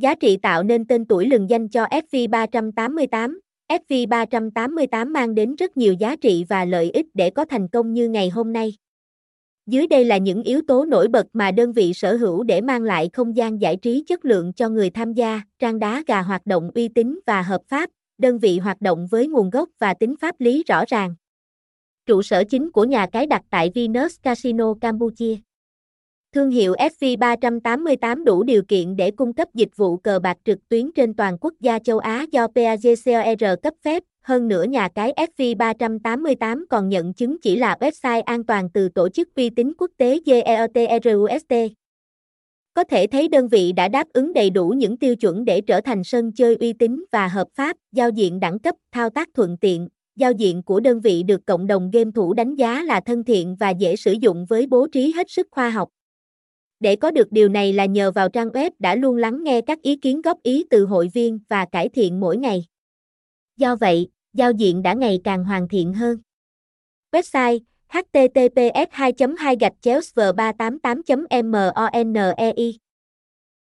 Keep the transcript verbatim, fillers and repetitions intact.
Giá trị tạo nên tên tuổi lừng danh cho ét vê ba tám tám. ét vê ba tám tám mang đến rất nhiều giá trị và lợi ích để có thành công như ngày hôm nay. Dưới đây là những yếu tố nổi bật mà đơn vị sở hữu để mang lại không gian giải trí chất lượng cho người tham gia. Trang đá gà hoạt động uy tín và hợp pháp, đơn vị hoạt động với nguồn gốc và tính pháp lý rõ ràng. Trụ sở chính của nhà cái đặt tại Venus Casino, Campuchia. Thương hiệu ét vê ba tám tám đủ điều kiện để cung cấp dịch vụ cờ bạc trực tuyến trên toàn quốc gia châu Á do PAGCOR cấp phép. Hơn nữa, nhà cái ét vê ba tám tám còn nhận chứng chỉ là website an toàn từ tổ chức uy tín quốc tế GEOTRUST. Có thể thấy đơn vị đã đáp ứng đầy đủ những tiêu chuẩn để trở thành sân chơi uy tín và hợp pháp, giao diện đẳng cấp, thao tác thuận tiện. Giao diện của đơn vị được cộng đồng game thủ đánh giá là thân thiện và dễ sử dụng với bố trí hết sức khoa học. Để có được điều này là nhờ vào trang web đã luôn lắng nghe các ý kiến góp ý từ hội viên và cải thiện mỗi ngày. Do vậy, giao diện đã ngày càng hoàn thiện hơn. Website h t t p s hai chấm hai gạch chéo s v ba tám tám chấm monei